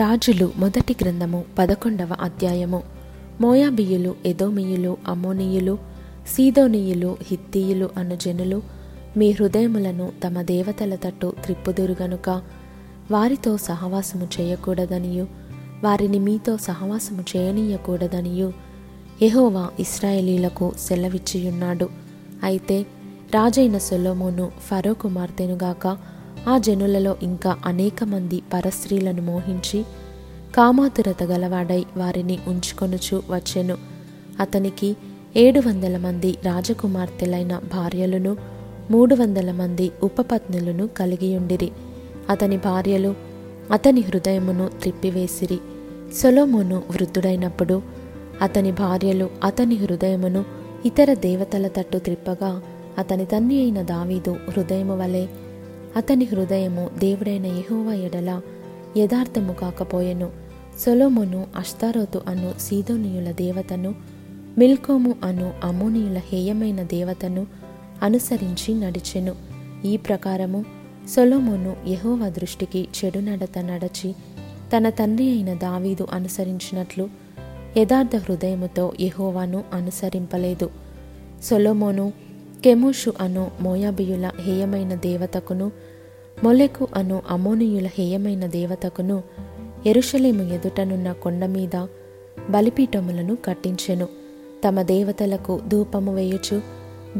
రాజులు మొదటి గ్రంథము 11వ అధ్యాయము. మోయాబీయులు, ఎదోమీయులు, అమోనీయులు, సీదోనీయులు, హిత్తీయులు అను జనులు మీ హృదయములను తమ దేవతల తట్టు త్రిప్పుదురు గనుక వారితో సహవాసము చేయకూడదనియు వారిని మీతో సహవాసము చేయనీయకూడదనియు యెహోవా ఇశ్రాయేలీలకు సెలవిచ్చియున్నాడు. అయితే రాజైన సొలొమోను ఫరో కుమార్తెనుగాక ఆ జనులలో ఇంకా అనేక మంది పరస్త్రీలను మోహించి కామాతురత గలవాడై వారిని ఉంచుకొనుచు వచ్చెను. అతనికి 700 మంది రాజకుమార్తెలైన భార్యలను 300 మంది ఉపపత్నులను కలిగియుండిరి. అతని భార్యలు అతని హృదయమును త్రిప్పివేసిరి. సొలొమోను వృద్ధుడైనప్పుడు అతని భార్యలు అతని హృదయమును ఇతర దేవతల తట్టు త్రిప్పగా అతని తండ్రి అయిన దావీదు హృదయము వలె అతని హృదయము దేవుడైన యెహోవా ఎడల యథార్థము కాకపోయెను. సొలొమోను అష్తారోతు అను సీదోనీయుల దేవతను, మిల్కోము అను అమోనీయుల హేయమైన దేవతను అనుసరించి నడిచెను. ఈ ప్రకారము సొలొమోను యెహోవా దృష్టికి చెడు నడత నడచి తన తండ్రి అయిన దావీదు అనుసరించినట్లు యథార్థ హృదయముతో యెహోవాను అనుసరింపలేదు. సొలొమోను కెమోషు అను మోయాబీయుల హేయమైన దేవతకును, మొలెకు అను అమోనీయుల హేయమైన దేవతకును యెరూషలేము ఎదుటనున్న కొండమీద బలిపీఠములను కట్టించెను. తమ దేవతలకు ధూపము వేయుచు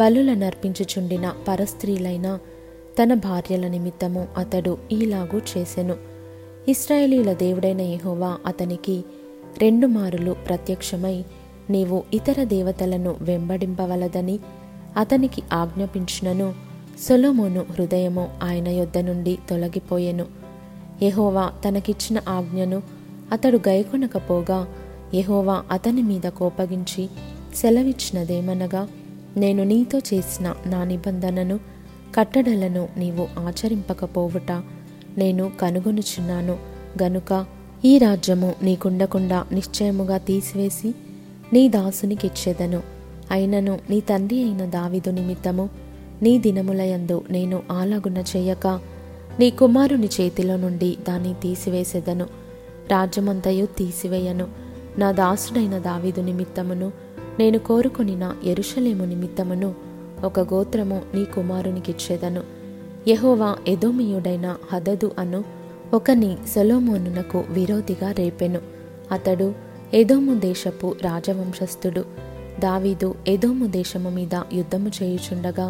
బలులనర్పించుచుండిన పరస్త్రీలైన తన భార్యల నిమిత్తము అతడు ఈలాగూ చేసెను. ఇశ్రాయేలీల దేవుడైన యెహోవా అతనికి 2 మారులు ప్రత్యక్షమై, నీవు ఇతర దేవతలను వెంబడింపవలదని అతనికి ఆజ్ఞాపించినను సొలొమోను హృదయము ఆయన యొద్ద నుండి తొలగిపోయెను. యెహోవా తనకిచ్చిన ఆజ్ఞను అతడు గైకొనకపోగా యెహోవా అతని మీద కోపగించి సెలవిచ్చినదేమనగా, నేను నీతో చేసిన నా నిబంధనను కట్టడలను నీవు ఆచరింపకపోవుట నేను కనుగొనుచున్నాను గనుక ఈ రాజ్యము నీకుండకుండా నిశ్చయముగా తీసివేసి నీ దాసునికిచ్చేదను. అయినను నీ తండ్రి అయిన దావీదు నిమిత్తము నీ దినములయందు నేను ఆలగున చేయక నీ కుమారుని చేతిలో నుండి దాన్ని తీసివేసేదను, రాజ్యమంతయు తీసివేయను. నా దాసుడైన దావీదు నిమిత్తమును నేను కోరుకొనిన యెరూషలేము నిమిత్తమును ఒక గోత్రము నీ కుమారునికిచ్చేదను. యెహోవా ఎదోమీయుడైన హదదు అను ఒకని సొలొమోనునకు విరోధిగా రేపెను. అతడు ఎదోము దేశపు రాజవంశస్థుడు. దావీదు ఎదోము దేశము మీద యుద్ధము చేయుచుండగా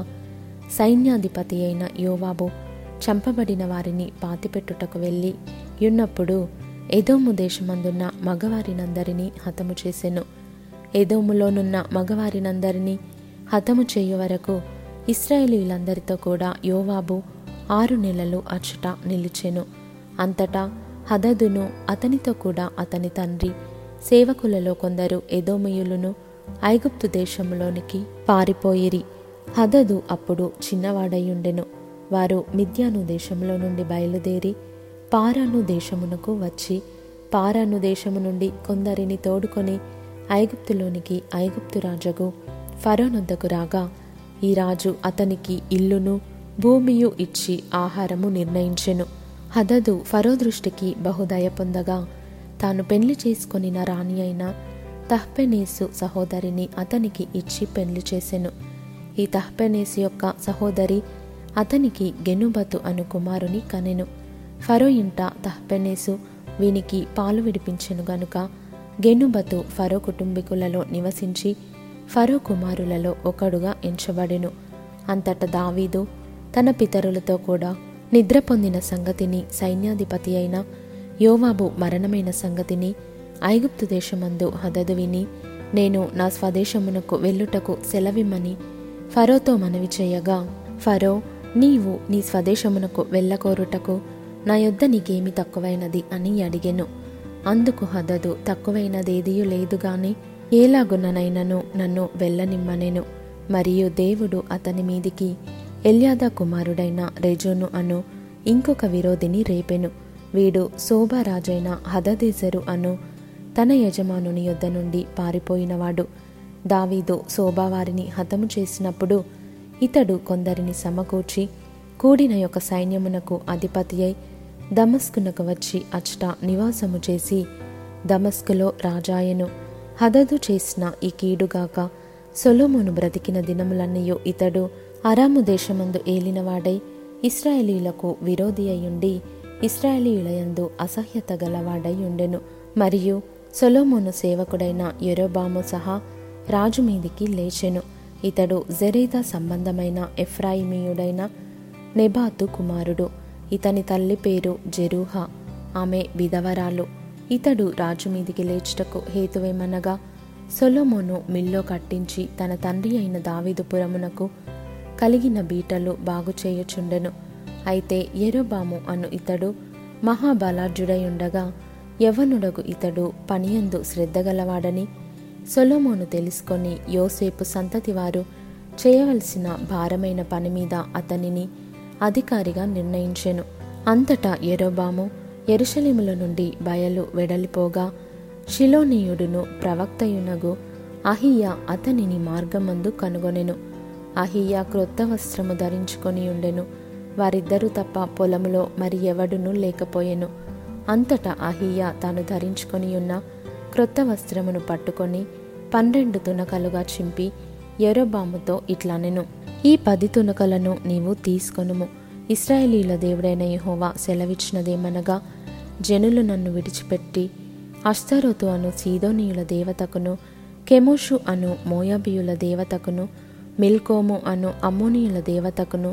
సైన్యాధిపతి అయిన యోవాబు చంపబడిన వారిని పాతిపెట్టుటకు వెళ్ళి యున్నప్పుడు ఎదోము దేశమందున్న మగవారినందరినీ హతము చేసెను. ఎదోములోనున్న మగవారినందరినీ హతము చేయు వరకు ఇశ్రాయేలీయులందరితో కూడా యోవాబు 6 నెలలు అచ్చట నిలిచెను. అంతటా హదదును అతనితో కూడా అతని తండ్రి సేవకులలో కొందరు ఎదోమీయులను ఐగుప్తు దేశంలోనికి పారిపోయిరి. హదదు అప్పుడు చిన్నవాడయుండెను. వారు మిద్యాను దేశంలో నుండి బయలుదేరి పారాను దేశమునకు వచ్చి పారాను దేశము నుండి కొందరిని తోడుకొని ఐగుప్తులోనికి ఐగుప్తు రాజగు ఫరోనొద్దకు రాగా ఈ రాజు అతనికి ఇల్లును భూమియు ఇచ్చి ఆహారము నిర్ణయించెను. హదదు ఫరో దృష్టికి బహుదయ పొందగా తాను పెళ్లి చేసుకొనిన రాణి అయిన తహ్పెనేసు సహోదరిని అతనికి ఇచ్చి పెళ్లి చేసెను. ఈ తహ్పెనేసు యొక్క సహోదరి అతనికి గెనుబతు అను కుమారుని కనెను. ఫరో ఇంట తహ్పెనేసు వీనికి పాలు విడిపించెను గనుక గెనుబతు ఫరో కుటుంబీకులలో నివసించి ఫరో కుమారులలో ఒకడుగా ఎంచబడెను. అంతట దావీదు తన పితరులతో కూడా నిద్ర పొందిన సంగతిని, సైన్యాధిపతి అయిన యోవాబు మరణమైన సంగతిని ఐగుప్తు దేశమందు హదదు విని, నేను నా స్వదేశమునకు వెళ్ళుటకు సెలవిమ్మని ఫరోతో మనవి చేయగా, ఫరో, నీవు నీ స్వదేశమునకు వెళ్ళకోరుటకు నా యొద్ద నీకేమి తక్కువైనది అని అడిగెను. అందుకు హదదు, తక్కువైనదేదియూ లేదుగాని ఏలాగుననైనను నన్ను వెళ్ళనిమ్మనెను. మరియు దేవుడు అతని మీదికి ఎల్యాదా కుమారుడైన రెజోను అను ఇంకొక విరోధిని రేపెను. వీడు సోబా రాజైన హదదెజరు అను తన యజమానుని యొద్ద నుండి పారిపోయినవాడు. దావీదు సోబావారిని హతము చేసినప్పుడు ఇతడు కొందరిని సమకూర్చి కూడిన యొక్క సైన్యమునకు అధిపతి అయి దమస్కునకు వచ్చి అచ్చట నివాసము చేసి దమస్కులో రాజాయను హదదు చేసిన ఈ కీడుగాక సొలొమోను బ్రతికిన దినములన్నయు ఇతడు అరాము దేశమందు ఏలినవాడై ఇశ్రాయేలీలకు విరోధి అయ్యుండి ఇశ్రాయేలీయులయందు అసహ్యత గలవాడై ఉండెను. మరియు సొలొమోను సేవకుడైన యెరొబాము సహా రాజు మీదికి లేచెను. ఇతడు జెరేదా సంబంధమైన ఎఫ్రాయిమీయుడైన నెబాతు కుమారుడు. ఇతని తల్లి పేరు జెరూహా, ఆమె విధవరాలు. ఇతడు రాజు మీదికి లేచుటకు హేతువేమనగా సొలొమోను మిల్లో కట్టించి తన తండ్రి అయిన దావీదుపురమునకు కలిగిన బీటలు బాగుచేయుచుండెను. అయితే యెరొబాము అను ఇతడు మహాబలాఢ్యుడైయుండగా యవ్వనుడగు ఇతడు పనియందు శ్రద్ధగలవాడని సొలొమోను తెలుసుకొని యోసేపు సంతతి వారు చేయవలసిన భారమైన పని మీద అతనిని అధికారిగా నిర్ణయించెను. అంతటా యెరొబాము యెరూషలేములో నుండి బయలు వెడలిపోగా షిలోనీయుడును ప్రవక్తయునగు అహియా అతనిని మార్గమందు కనుగొనెను. అహియా క్రొత్త వస్త్రము ధరించుకొని ఉండెను. వారిద్దరూ తప్ప పొలములో మరి ఎవడునూ లేకపోయెను. అంతటా అహియా తాను ధరించుకొని ఉన్న క్రొత్త వస్త్రమును పట్టుకొని 12 తునకలుగా చింపి యెరొబాముతో ఇట్లనెను, ఈ 10 తునకలను నీవు తీసుకొనుము. ఇశ్రాయేలీల దేవుడైన యెహోవా సెలవిచ్చినదేమనగా, జనులు నన్ను విడిచిపెట్టి అష్తారోతు అను సీదోనీయుల దేవతకును, కెమోషు అను మోయాబీయుల దేవతకును, మిల్కోము అను అమ్మోనీయుల దేవతకును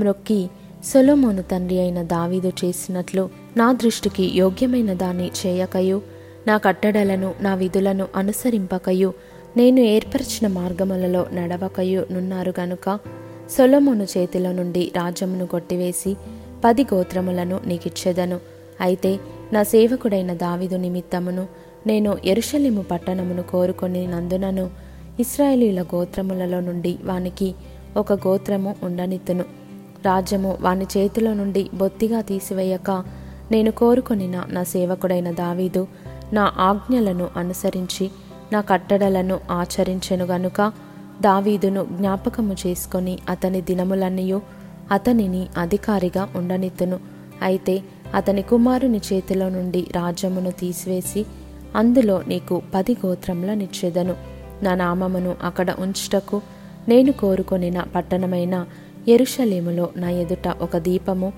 మ్రొక్కి సొలొమోను తండ్రి అయిన దావీదు చేసినట్లు నా దృష్టికి యోగ్యమైన దాన్ని చేయకయు, నా కట్టడలను నా విధులను అనుసరింపకయు, నేను ఏర్పరిచిన మార్గములలో నడవకయు నున్నారు గనుక సొలొమోను చేతిలో నుండి రాజ్యమును కొట్టివేసి 10 గోత్రములను నీకిచ్చేదను. అయితే నా సేవకుడైన దావీదు నిమిత్తమును నేను యెరూషలేము పట్టణమును కోరుకొని నందునను ఇశ్రాయేలీల గోత్రములలో నుండి వానికి ఒక గోత్రము ఉండనిత్తును. రాజ్యము వాని చేతిలో నుండి బొత్తిగా తీసివేయక నేను కోరుకొనిన నా సేవకుడైన దావీదు నా ఆజ్ఞలను అనుసరించి నా కట్టడలను ఆచరించెను గనుక దావీదును జ్ఞాపకము చేసుకొని అతని దినములన్నయూ అతనిని అధికారిగా ఉండనిత్తును. అయితే అతని కుమారుని చేతిలో నుండి రాజ్యమును తీసివేసి అందులో నీకు 10 గోత్రములనిచ్చేదను. నా నామమును అక్కడ ఉంచుటకు నేను కోరుకొనిన పట్టణమైన యెరూషలేములో నా ఎదుట ఒక దీపము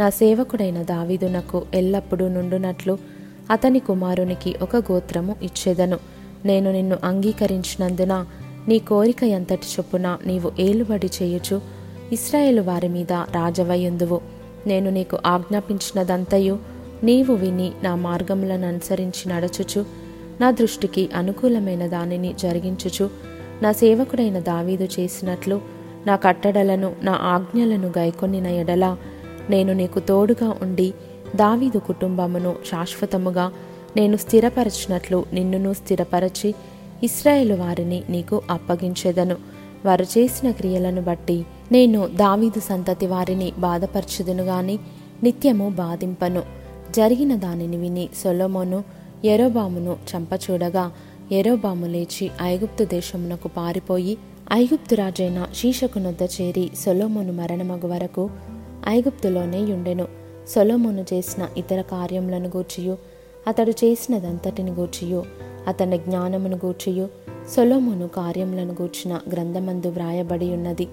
నా సేవకుడైన దావీదునకు ఎల్లప్పుడూ నుండునట్లు అతని కుమారునికి ఒక గోత్రము ఇచ్చేదను. నేను నిన్ను అంగీకరించినందున నీ కోరిక ఎంతటి చొప్పున నీవు ఏలుబడి చేయుచు ఇశ్రాయేలు వారి మీద రాజవయ్యుందువు. నేను నీకు ఆజ్ఞాపించినదంతయు నీవు విని నా మార్గములను అనుసరించి నడచుచు నా దృష్టికి అనుకూలమైన దానిని జరిగించుచు నా సేవకుడైన దావీదు చేసినట్లు నా కట్టడలను నా ఆజ్ఞలను గైకొనిన ఎడల నేను నీకు తోడుగా ఉండి దావీదు కుటుంబమును శాశ్వతముగా నేను స్థిరపరచినట్లు నిన్నును స్థిరపరచి ఇశ్రాయేలు వారిని నీకు అప్పగించేదను. వారు చేసిన క్రియలను బట్టి నేను దావీదు సంతతి వారిని బాధపరచుదును గాని నిత్యము బాధింపను. జరిగిన దానిని విని సొలొమోను యెరొబామును చంపచూడగా యెరొబాము లేచి ఐగుప్తు దేశమునకు పారిపోయి ఐగుప్తు రాజైన షీషకునొద్ద చేరి సొలొమోను మరణమగు వరకు ఐగుప్తులోనే యుండెను. సొలొమోను చేసిన ఇతర కార్యములను గూర్చియు అతడు చేసినదంతటిని గూర్చియు అతని జ్ఞానమును గూర్చియు సొలొమోను కార్యములను గూర్చిన గ్రంథమందు వ్రాయబడి ఉన్నది.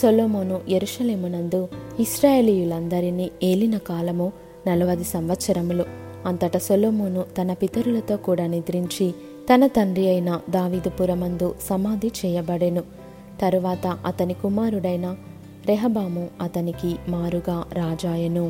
సొలొమోను యెరూషలేమునందు ఇశ్రాయేలీయులందరినీ ఏలిన కాలము 40 సంవత్సరములు. అంతటా సొలొమోను తన పితరులతో కూడా నిద్రించి తన తండ్రి అయిన దావీదుపురమందు సమాధి చేయబడెను. తరువాత అతని కుమారుడైన రెహబాము అతనికి మారుగా రాజాయెను.